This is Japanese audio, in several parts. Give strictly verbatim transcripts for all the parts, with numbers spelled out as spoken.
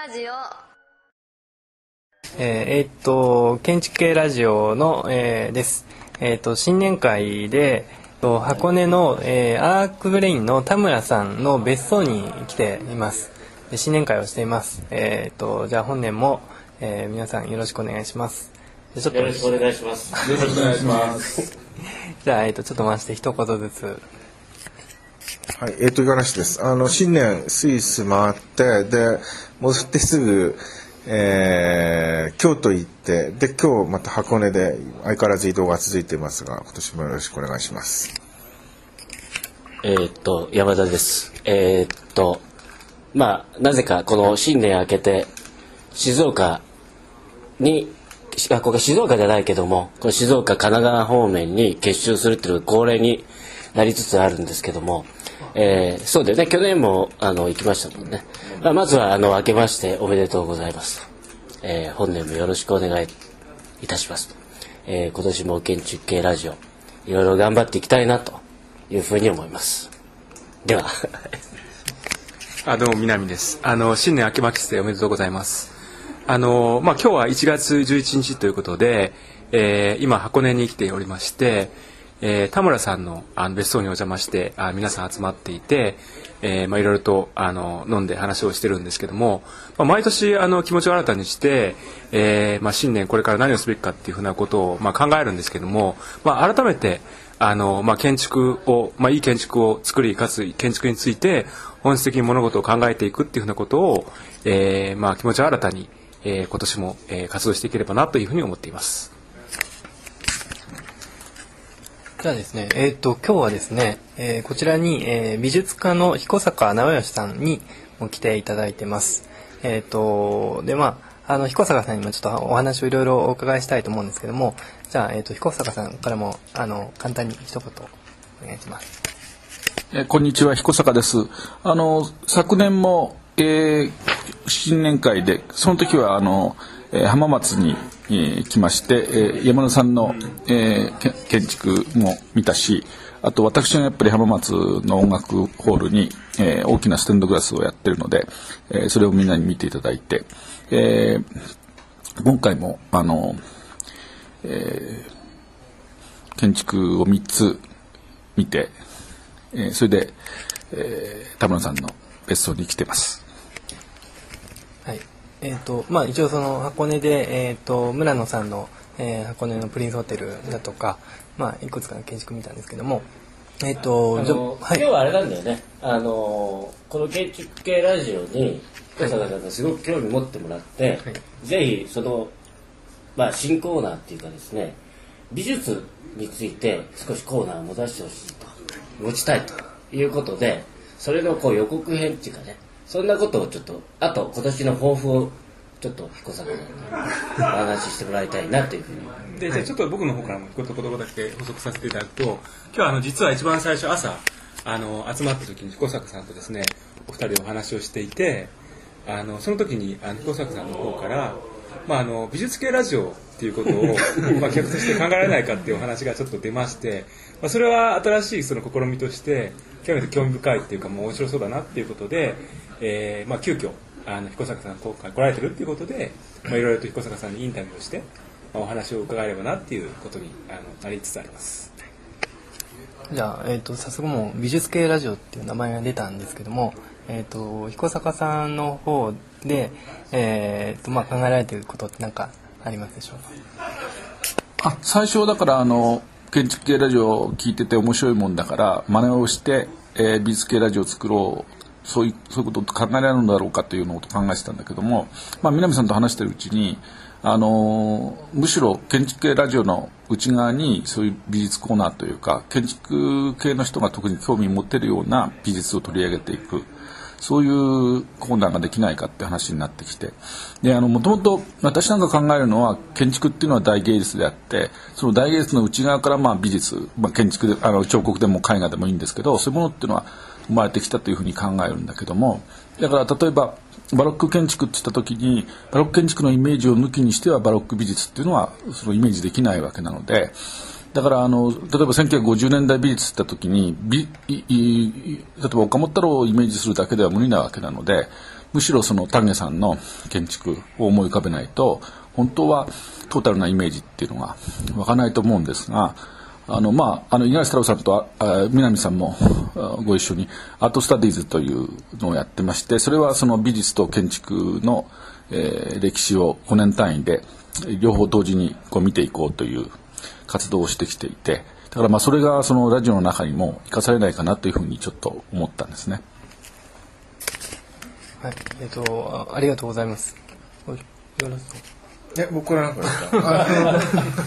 ラジオ、えー、えー、っと建築系ラジオの、えー、です、えー、っと新年会で箱根の、えー、アークブレインの田村さんの別荘に来ています。新年会をしています。えー、っとじゃあ本年も、えー、皆さんよろしくお願いします。ちょっとよろしくお願いします。よろしくお願いしますじゃあ、えー、っとちょっと回して一言ずつ。はい、えーと五十嵐です。あの新年スイス回ってで戻ってすぐ、えー、京都行ってで今日また箱根で相変わらず移動が続いていますが今年もよろしくお願いします。えーと山田です。えーとまあなぜかこの新年明けて静岡にあここが静岡じゃないけどもこの静岡神奈川方面に結集するっていう恒例になりつつあるんですけども。えー、そうだよね、去年もあの行きましたもんね、まあ、まずはあの明けましておめでとうございます、えー、本年もよろしくお願いいたします、えー、今年も建築系ラジオいろいろ頑張っていきたいなというふうに思います。ではあどうも南です。あの新年明けましておめでとうございます。あの、まあ、今日はいちがつじゅういちにちということで、えー、今箱根に来ておりましてえー、田村さん の, あの別荘にお邪魔してあ皆さん集まっていて、えーまあ、いろいろとあの飲んで話をしてるんですけども、まあ、毎年あの気持ちを新たにして、えーまあ、新年これから何をすべきかっていうふうなことを、まあ、考えるんですけども、まあ、改めてあの、まあ、建築を、まあ、いい建築を作りかつ建築について本質的に物事を考えていくっていうふうなことを、えーまあ、気持ちを新たに、えー、今年も、えー、活動していければなというふうに思っています。じゃあですね、えー、と今日はですね、えー、こちらに、えー、美術家の彦坂直義さんにも来ていただいてます。えーとでまあ、あの彦坂さんにもちょっとお話をいろいろお伺いしたいと思うんですけども、じゃあ、えー、と彦坂さんからもあの簡単に一言お願いします。えー、こんにちは、彦坂です。あの昨年も、えー、新年会でその時はあの浜松に、えー、来まして、えー、山田さんの、えー、建築も見たし、あと私のやっぱり浜松の音楽ホールに、えー、大きなステンドグラスをやってるので、えー、それをみんなに見ていただいて、えー、今回もあの、えー、建築をみっつ見て、えー、それで、えー、田村さんの別荘に来てます。えーとまあ、一応その箱根で、えー、と村野さんの、えー、箱根のプリンスホテルだとか、まあ、いくつかの建築見たんですけども、えー、とあの今日はあれなんだよね、あのこの建築系ラジオに彦坂さんがすごく興味持ってもらって、はい、ぜひその、まあ、新コーナーっていうかですね、美術について少しコーナーを持たせてほしいと持ちたいということで、それのこう予告編っていうかね、そんなことをちょっと、あと今年の抱負をちょっと彦坂さんにお話ししてもらいたいなというふうに。で、じゃあちょっと僕の方からも一言だけ補足させていただくと、今日はあの実は一番最初朝あの集まった時に彦坂さんとですね、お二人でお話をしていて、あのその時にあの彦坂さんの方から、まあ、あの美術系ラジオっていうことをまあ客として考えられないかっていうお話がちょっと出まして、まあ、それは新しいその試みとして極めて興味深いっていうか、もう面白そうだなっていうことで。えーまあ、急遽あの彦坂さん今回来られてるっていうことで、まあ、いろいろと彦坂さんにインタビューをして、まあ、お話を伺えればなっていうことにあのなりつつあります。じゃあ、えー、と早速もう美術系ラジオっていう名前が出たんですけども、えー、と彦坂さんの方で、えーとまあ、考えられていることって何かありますでしょうか。あ、最初だからあの建築系ラジオを聞いてて面白いもんだから真似をして、えー、美術系ラジオを作ろう、そういう、そういうことを考えられるのだろうかというのを考えてたんだけども、まあ、南さんと話してるうちに、あのー、むしろ建築系ラジオの内側にそういう美術コーナーというか、建築系の人が特に興味を持てるような美術を取り上げていく、そういうコーナーができないかって話になってきて、で、あの、もともと私なんか考えるのは、建築っていうのは大芸術であって、その大芸術の内側からまあ美術、まあ、建築で、あの、彫刻でも絵画でもいいんですけど、そういうものっていうのは生まれてきたというふうに考えるんだけども、だから例えばバロック建築って言った時に、バロック建築のイメージを抜きにしてはバロック美術っていうのはそのイメージできないわけなので、だからあの例えばせんきゅうひゃくごじゅうねんだい美術って言った時に、例えば岡本太郎をイメージするだけでは無理なわけなので、むしろその丹下さんの建築を思い浮かべないと本当はトータルなイメージっていうのが湧かないと思うんですが、あのまあ、あの五十嵐太郎さんとあ南さんもご一緒にアートスタディーズというのをやってまして、それはその美術と建築の、えー、歴史をごねん単位で両方同時にこう見ていこうという活動をしてきていて、だからまあそれがそのラジオの中にも生かされないかなというふうにちょっと思ったんですね。はい、えっと、ありがとうございます。え、僕はなんか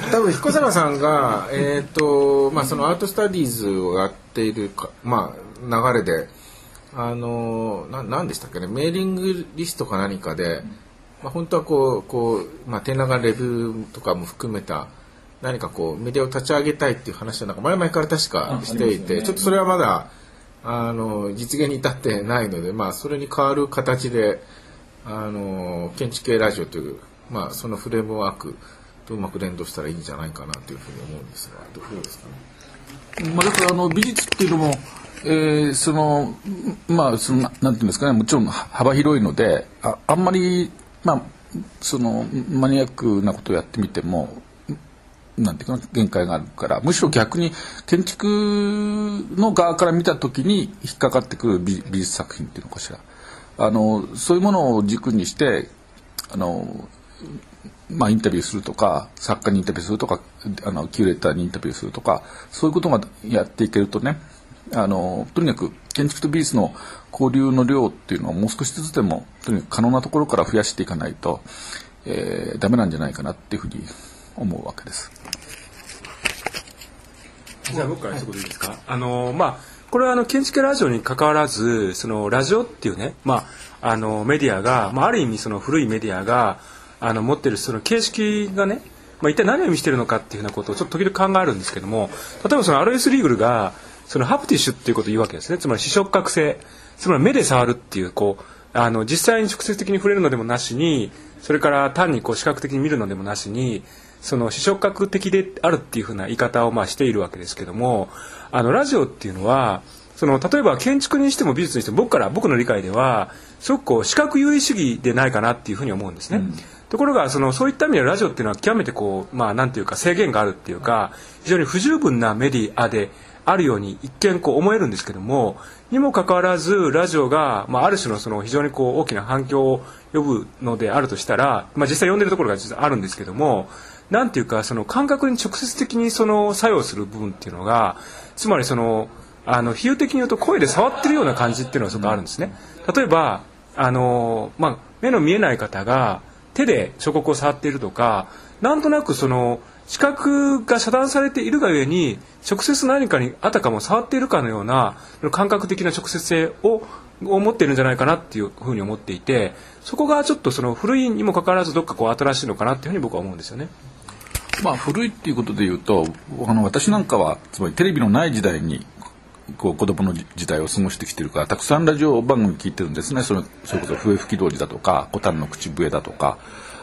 多分彦坂さんが、えーとまあ、そのアートスタディーズをやっているか、まあ、流れであのな何でしたっけね、メーリングリストか何かで、まあ、本当はこう、こう、まあ、展覧会レビューとかも含めた何かこうメディアを立ち上げたいっていう話はなんか前々から確かしていて、ね、ちょっとそれはまだあの実現に至ってないので、まあ、それに代わる形であの建築系ラジオというまあ、そのフレームワークとうまく連動したらいいんじゃないかなというふうに思うんですが、どうですかね。まあ、だからあの美術っていうのも、えー、そのまあそのなんていうんですかね、もちろん幅広いので あ, あんまり、まあ、そのマニアックなことをやってみてもなんていうかな限界があるから、むしろ逆に建築の側から見た時に引っかかってくる 美, 美術作品っていうのかしら、あのそういうものを軸にしてあのまあ、インタビューするとか作家にインタビューするとかあのキュレーターにインタビューするとか、そういうことがやっていけるとね、あのとにかく建築と美術の交流の量っていうのをもう少しずつでもとにかく可能なところから増やしていかないと、えー、ダメなんじゃないかなっていうふうに思うわけです。じゃあ僕から一言いいですか。あの、まあこれはあの建築ラジオに関わらずそのラジオっていうね、まあ、あのメディアが、まあ、ある意味その古いメディアがあの持ってるその形式がね、まあ、一体何を意味してるのかっていうようなことをちょっと時々考えるんですけども、例えばそのアロイス・リーグルがそのハプティッシュっていうことを言うわけですね。つまり視触覚性、つまり目で触るっていう、こうあの実際に直接的に触れるのでもなしに、それから単にこう視覚的に見るのでもなしに、その視触覚的であるっていうふうな言い方をまあしているわけですけども、あのラジオっていうのはその例えば建築にしても美術にしても僕から僕の理解ではすごくこう視覚優位主義でないかなっていうふうに思うんですね、うん、ところがそのそういった意味でラジオっていうのは極めてこうまあなんていうか制限があるっていうか非常に不十分なメディアであるように一見こう思えるんですけども、にもかかわらずラジオが、まあ、ある種 の, その非常にこう大きな反響を呼ぶのであるとしたら、まあ、実際呼んでるところが実はあるんですけども、なんていうかその感覚に直接的にその作用する部分っていうのが、つまりそのあの比喩的に言うと声で触ってるような感じっていうのがちょっとあるんですね。例えばあの、まあ、目の見えない方が手で彫刻を触っているとか、なんとなくその視覚が遮断されているがゆえに直接何かにあたかも触っているかのような感覚的な直接性を持っているんじゃないかなっていうふうに思っていて、そこがちょっとその古いにもかかわらずどっかこう新しいのかなっていうふうに僕は思うんですよね。まあ、古いっていうことでいうと、あの私なんかはつまりテレビのない時代にこう子供の時代を過ごしてきてるから、たくさんラジオ番組聞いてるんですね。それそれこそ笛吹き通りだとかコタンの口笛だとか、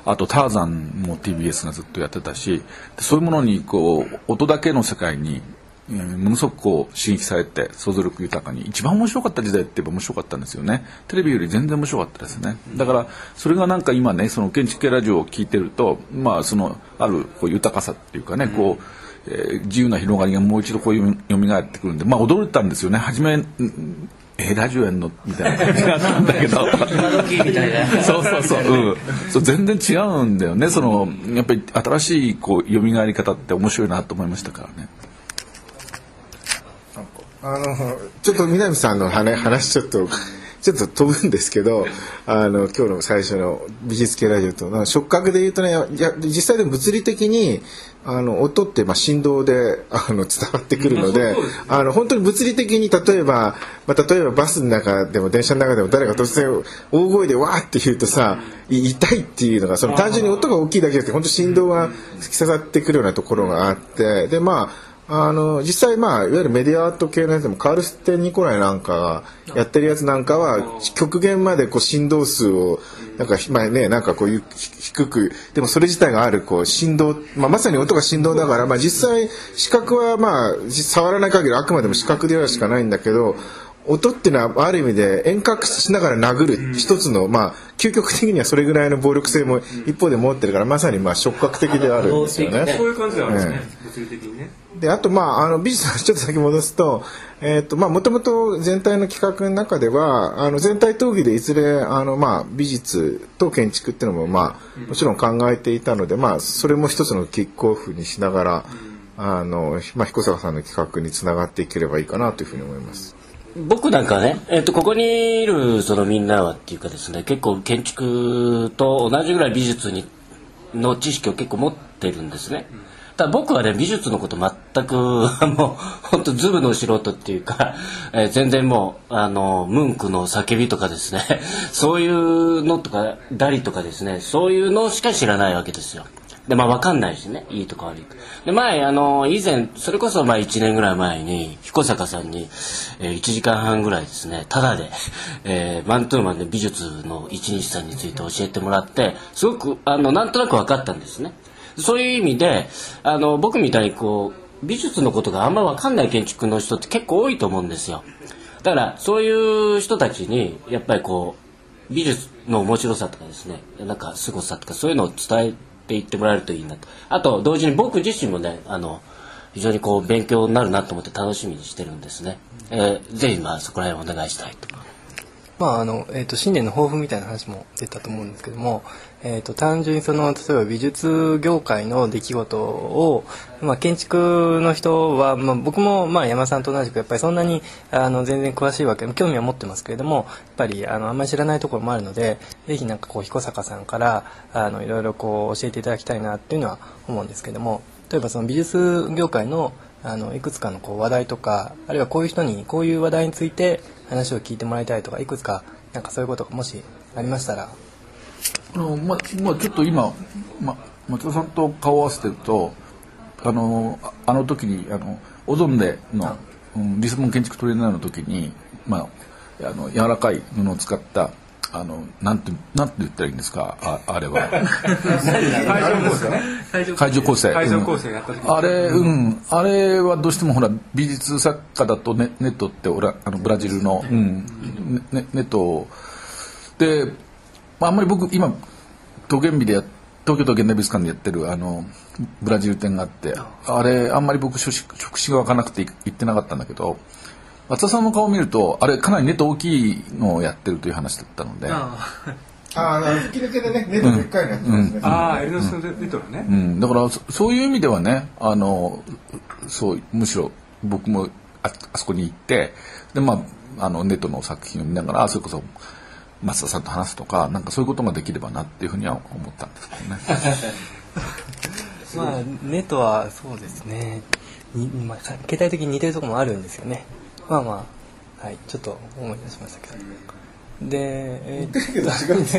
あとターザンも ティービーエス がずっとやってたし、そういうものにこう音だけの世界にものすごくこう刺激されて想像力豊かに、一番面白かった時代って言えば面白かったんですよね。テレビより全然面白かったですね。だからそれがなんか今ね、その建築系ラジオを聞いてると、まあそのあるこう豊かさっていうかね、こうえー、自由な広がりがもう一度こうよみがえってくるんで、まあ驚いたんですよね。初めえー、ラジオやんのみたいな感じだったんだけど今時みたいなそうそうそう、うん、そう全然違うんだよね。そのやっぱり新しいこうよみがえり方って面白いなと思いましたからね。あのちょっと南さんの話ちょっとちょっと飛ぶんですけど、あの今日の最初の美術系ラジオと触覚で言うとね、いや実際でも物理的にあの音ってまあ振動であの伝わってくるので、あの本当に物理的に例えば、まあ、例えばバスの中でも電車の中でも誰か突然大声でわーって言うとさ、痛いっていうのがその単純に音が大きいだけじゃなくて本当振動が突き刺さってくるようなところがあって、でまああの実際、まあ、いわゆるメディアアート系のやつでもカール・ステン・ニコライなんかがやってるやつなんかは極限までこう振動数をなんか、まあね、なんかこういう低く、でもそれ自体があるこう振動、まあ、まさに音が振動だから、まあ、実際視覚は、まあ、触らない限りあくまでも視覚ではしかないんだけど、音っていうのはある意味で遠隔しながら殴る一つの、まあ究極的にはそれぐらいの暴力性も一方で持ってるから、まさにまあ触覚的ではあるんですよね。そういう感じであるんですね、物理的にね。であと、まああの美術さんちょっと先戻すと、えっとまあもともと全体の企画の中ではあの全体討議でいずれあのまあ美術と建築っていうのもまあもちろん考えていたので、まあそれも一つのキックオフにしながらあのまあ彦坂さんの企画につながっていければいいかなというふうに思います。僕なんかね、えっとここにいるそのみんなはっていうかですね、結構建築と同じぐらい美術にの知識を結構持ってるんですね。ただ僕はね、美術のこと全くもう本当ズブの素人っていうか、えー、全然もうあのムンクの叫びとかですね、そういうのとかダリとかですね、そういうのしか知らないわけですよ。でまあ分かんないしね、いいとか悪いとか。で前あの以前それこそまあいちねんぐらい前に彦坂さんに、えー、いちじかんはんぐらいですね、タダで、えー、マンツーマンで美術の一日さんについて教えてもらって、すごくあのなんとなく分かったんですね。そういう意味であの僕みたいにこう美術のことがあんま分かんない建築の人って結構多いと思うんですよ。だからそういう人たちにやっぱりこう美術の面白さとかですね、なんか凄さとかそういうのを伝えって言ってもらえるといいなと。あと同時に僕自身もね、あの非常にこう勉強になるなと思って楽しみにしてるんですね。えー、ぜひまあそこら辺お願いしたいと。まああのえー、と新年の抱負みたいな話も出たと思うんですけども、えー、と単純にその例えば美術業界の出来事を、まあ、建築の人は、まあ、僕もまあ山さんと同じくやっぱりそんなにあの全然詳しいわけで興味は持ってますけれども、やっぱりあのあんまり知らないところもあるので、ぜひなんかこう彦坂さんからあのいろいろこう教えていただきたいなっていうのは思うんですけども、例えばその美術業界のあのいくつかのこう話題とか、あるいはこういう人にこういう話題について話を聞いてもらいたいとか、いくつかなんかそういうことがもしありましたら。あのままあ、ちょっと今、ま、松田さんと顔を合わせてると、あのあの時にあのオゾンでの、うん、リスボン建築トレーナーの時に、まあ、あの柔らかい布を使ったあのなんてなんて言ったらいいんですか、 あ, あれは会場構成、会場構成やった時、うん、あれ、うん、あれはどうしてもほら美術作家だと ネ, ネットってオラあのブラジルの、うん、ネ, ネットで、まあ、あんまり僕今東京でや東京都現代美術館でやってるあのブラジル展があって、あれあんまり僕触手が湧かなくて行ってなかったんだけど、松田さんの顔を見るとあれかなりネット大きいのをやってるという話だったので、ああ吹き抜けでね、ネットでっかいのやってますね、うんうん、ああエルノスのネットのね、うん、だから そ, そういう意味ではね、あのそうむしろ僕も あ, あそこに行って、で、まあ、あのネットの作品を見ながらそれこそ松田さんと話すとか、なんかそういうことができればなっていうふうには思ったんですけどねまあネットはそうですね、まあ、携帯的に似てるところもあるんですよね。まあまあ、はい、ちょっと思い出しましたけど、うん、で、えー、言ってるけど違うんです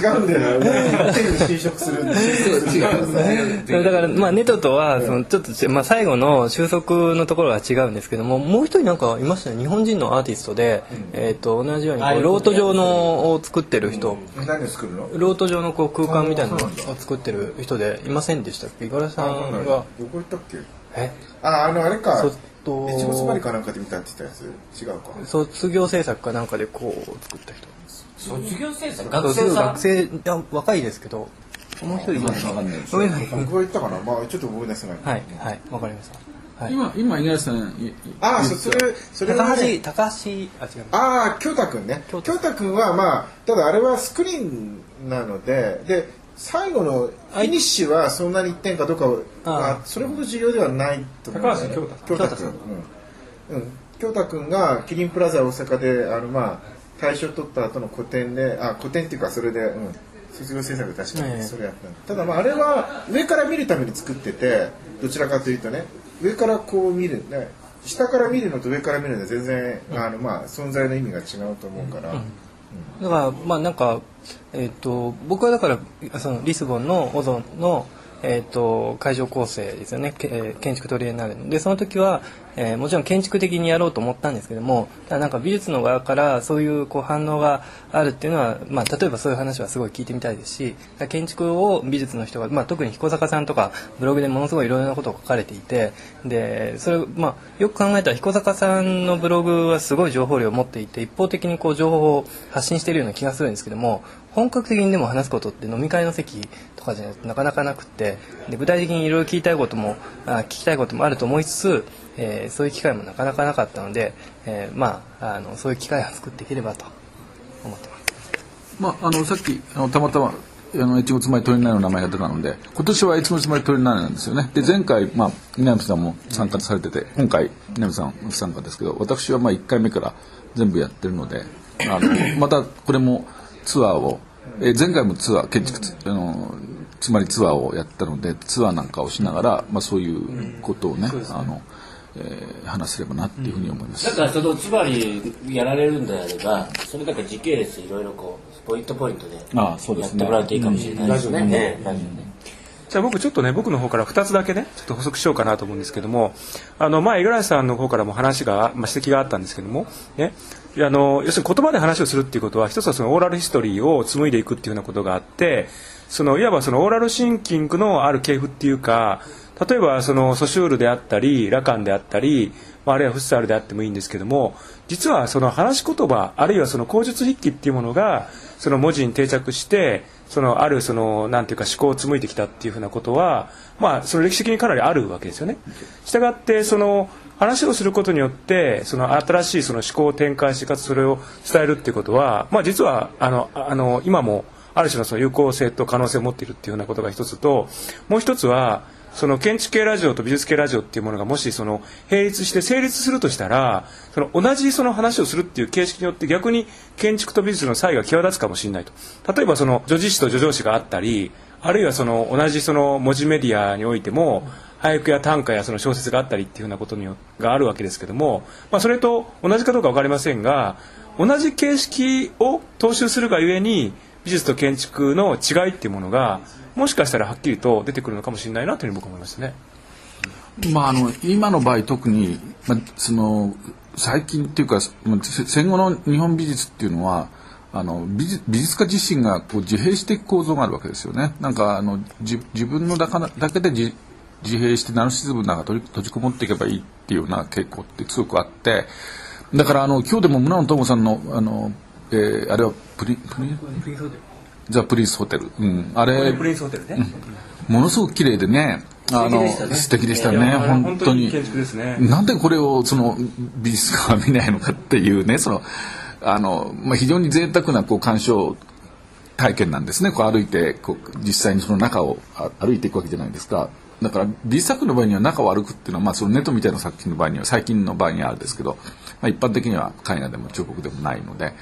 違うんだよな、手に就職するんですよ、違うんですねだから、まあ、ネトとはそのちょっと、まあ、最後の収束のところは違うんですけども、もう一人なんかいましたね、日本人のアーティストで、うん、えー、と同じようにこうロート状のを作ってる人、うん、何を作るの、ロート状のこう空間みたいなのを作ってる人でいませんでしたっけ、五十嵐さんがどこ行ったっけ、えああのあれかいちごつまりかなんかで見たって言ったやつ、違うか、卒業制作かなんかでこう作った人、卒業制作、学生さん、学生、いや若いですけど、この人いますかね、そういうの僕が言ったかな、まあちょっと思い出せない、はいはい、わかりました、はい、今今稲田さん、ああそれそれは、ね、高橋高橋あ違う、ああ京太くんね、京太くんはまあただあれはスクリーンなので、で最後のフィニッシュはそんなにいってんかどうかはそれほど重要ではないと思うんだよね。京太君、うんうん、京太君がキリンプラザ大阪であの、まあ、大賞取った後の個展で、あ個展っていうかそれで、うん、卒業制作で確かにそれやった、ね、ただ、まあ、あれは上から見るために作ってて、どちらかというとね、上からこう見る、ね、下から見るのと上から見るのは全然、うん、あのまあ、存在の意味が違うと思うから、うんうん、だからまあなんか、えー、と僕はだからそのリスボンのオゾンの、えー、と会場構成ですよね、け建築トリエンナーレので、その時は、えー、もちろん建築的にやろうと思ったんですけども、ただなんか美術の側からそういうこう反応があるっていうのは、まあ、例えばそういう話はすごい聞いてみたいですし、建築を美術の人が、まあ、特に彦坂さんとかブログでものすごいいろいろなことを書かれていて、でそれ、まあ、よく考えたら彦坂さんのブログはすごい情報量を持っていて一方的にこう情報を発信しているような気がするんですけども、本格的にでも話すことって飲み会の席とかじゃなかなかなくって、で具体的にいろいろ聞きたいこともあ聞きたいこともあると思いつつ、えー、そういう機会もなかなかなかったので、えー、まあ、あのそういう機会を作っていければと思ってます。まあ、あのさっきあのたまたまあの越後つまりトレーナーの名前が出たので、今年は越後つまりトレーナーなんですよね。で前回、まあ、南さんも参加されてて、今回南さんも参加ですけど、私はまあいっかいめから全部やってるので、あのまたこれもツアーを、え前回もツアー建築つあのつまりツアーをやったので、ツアーなんかをしながら、まあ、そういうことをね、うん、あのえー、話せればなっていうふうに思います。だからそのつまりやられるんであれば、それだけ時系列いろいろこうポイントポイントでやってもらうといいかもしれないですね。じゃあ僕ちょっとね、僕の方からふたつだけねちょっと補足しようかなと思うんですけども、あの前五十嵐さんの方からも話が、まあ、指摘があったんですけどもね、あの要するに言葉で話をするっていうことは、一つはそのオーラルヒストリーを紡いでいくっていうようなことがあって、そのいわばそのオーラルシンキングのある系譜っていうか、例えばそのソシュールであったりラカンであったり、あるいはフッサールであってもいいんですけども、実はその話し言葉あるいはその口述筆記っていうものがその文字に定着して、そのあるそのなんていうか思考を紡いできたっていうふうなことは、まあその歴史的にかなりあるわけですよね。したがってその話をすることによってその新しいその思考を展開し、かつそれを伝えるっていうことは、まあ実はあのあの今もある種のその有効性と可能性を持っているっていうようなことが一つと、もう一つはその建築系ラジオと美術系ラジオっていうものがもしその並立して成立するとしたら、その同じその話をするっていう形式によって逆に建築と美術の差異が際立つかもしれないと。例えばその叙事詩と叙情詩があったり、あるいはその同じその文字メディアにおいても俳句や短歌やその小説があったりっていうようなことがあるわけですけども、まあそれと同じかどうか分かりませんが、同じ形式を踏襲するがゆえに美術と建築の違いっていうものがもしかしたらはっきりと出てくるのかもしれないなというふうに僕は思いますね。まあ、あの今の場合特に、まあ、その最近っていうか戦後の日本美術っていうのはあの 美術、美術家自身がこう自閉していく構造があるわけですよね。なんかあの 自, 自分のだかだけで 自, 自閉してナルシズムなんか取り閉じこもっていけばいいっていうような傾向って強くあって、だからあの今日でも村野智さんのあの、えー、あれはプリプリザ・プリンスホテル、うん、あれプリンスホテル、ね、うん、ものすごく綺麗でね、あの素敵でしたね、本当に。なんでこれをその美術館は見ないのかっていうね、そのあの、まあ、非常に贅沢なこう鑑賞体験なんですね。こう歩いてこう実際にその中を歩いていくわけじゃないですか。だから美術作の場合には中を歩くっていうのは、まあ、そのネットみたいな作品の場合には最近の場合にはあるんですけど、まあ、一般的には海外でも中国でもないので。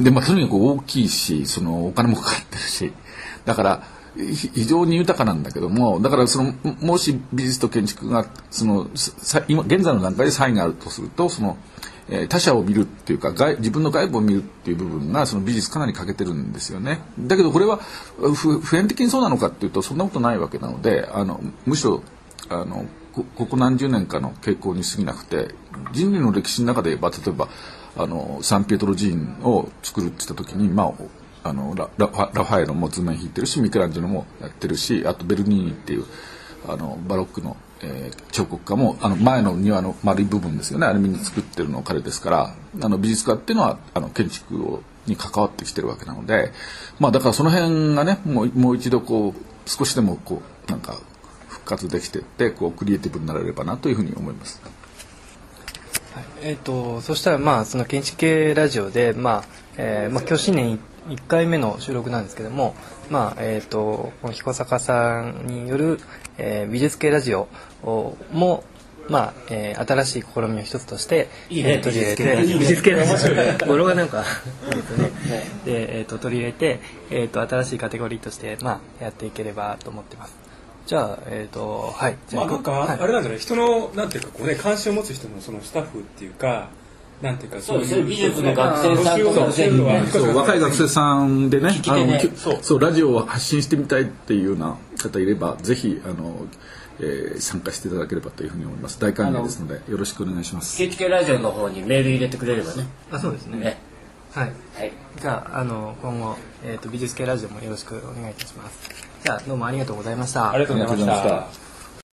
でまあ、とにかく大きいし、そのお金もかかってるし、だから非常に豊かなんだけども、だからそのもし美術と建築がその今現在の段階で差異があるとすると、その、えー、他者を見るっていうか外自分の外部を見るっていう部分がその美術かなり欠けてるんですよね。だけどこれは普遍的にそうなのかっていうとそんなことないわけなので、あのむしろあの こ, ここ何十年かの傾向に過ぎなくて、人類の歴史の中で言えば例えばあのサンピエトロ寺院を作るって言った時に、まあ、あの ラ, ラ, ラファエロも図面引いてるしミケランジェロもやってるし、あとベルニーニっていうあのバロックの、えー、彫刻家もあの前の庭の丸い部分ですよね、あれみんな作ってるの彼ですから、あの美術家っていうのはあの建築をに関わってきてるわけなので、まあ、だからその辺がねも う, もう一度こう少しでもこうなんか復活できていってこうクリエイティブになれればなというふうに思います。えー、とそしたら、まあ、その建築系ラジオで、まあえーまあ、今日新年いっかいめの収録なんですけども、まあえー、と彦坂さんによる、えー、美術系ラジオも、まあえー、新しい試みの一つとして取り入れて、美術系ラジオ語呂がなんか取り入れて、えー、と新しいカテゴリーとして、まあ、やっていければと思ってます。じゃあ、えっと、はい。じゃあ、まあ、なんか、はい、あれなんじゃない、人の、なんていうか、こうね、関心を持つ人の、そのスタッフっていうか、なんていうかそういう技術の学生さんとかで若い学生さんでね、あのそうそうラジオを発信してみたいっていうような方いればぜひあの、えー、参加していただければというふうに思います。大歓迎ですのでよろしくお願いします。 ケーエイチケー ラジオの方にメール入れてくれればね。あ、そうですね、ね、はい、はい、じゃあ、 あの今後、えー、と美術系ラジオもよろしくお願いいたします。じゃあどうもありがとうございました。ありがとうございました。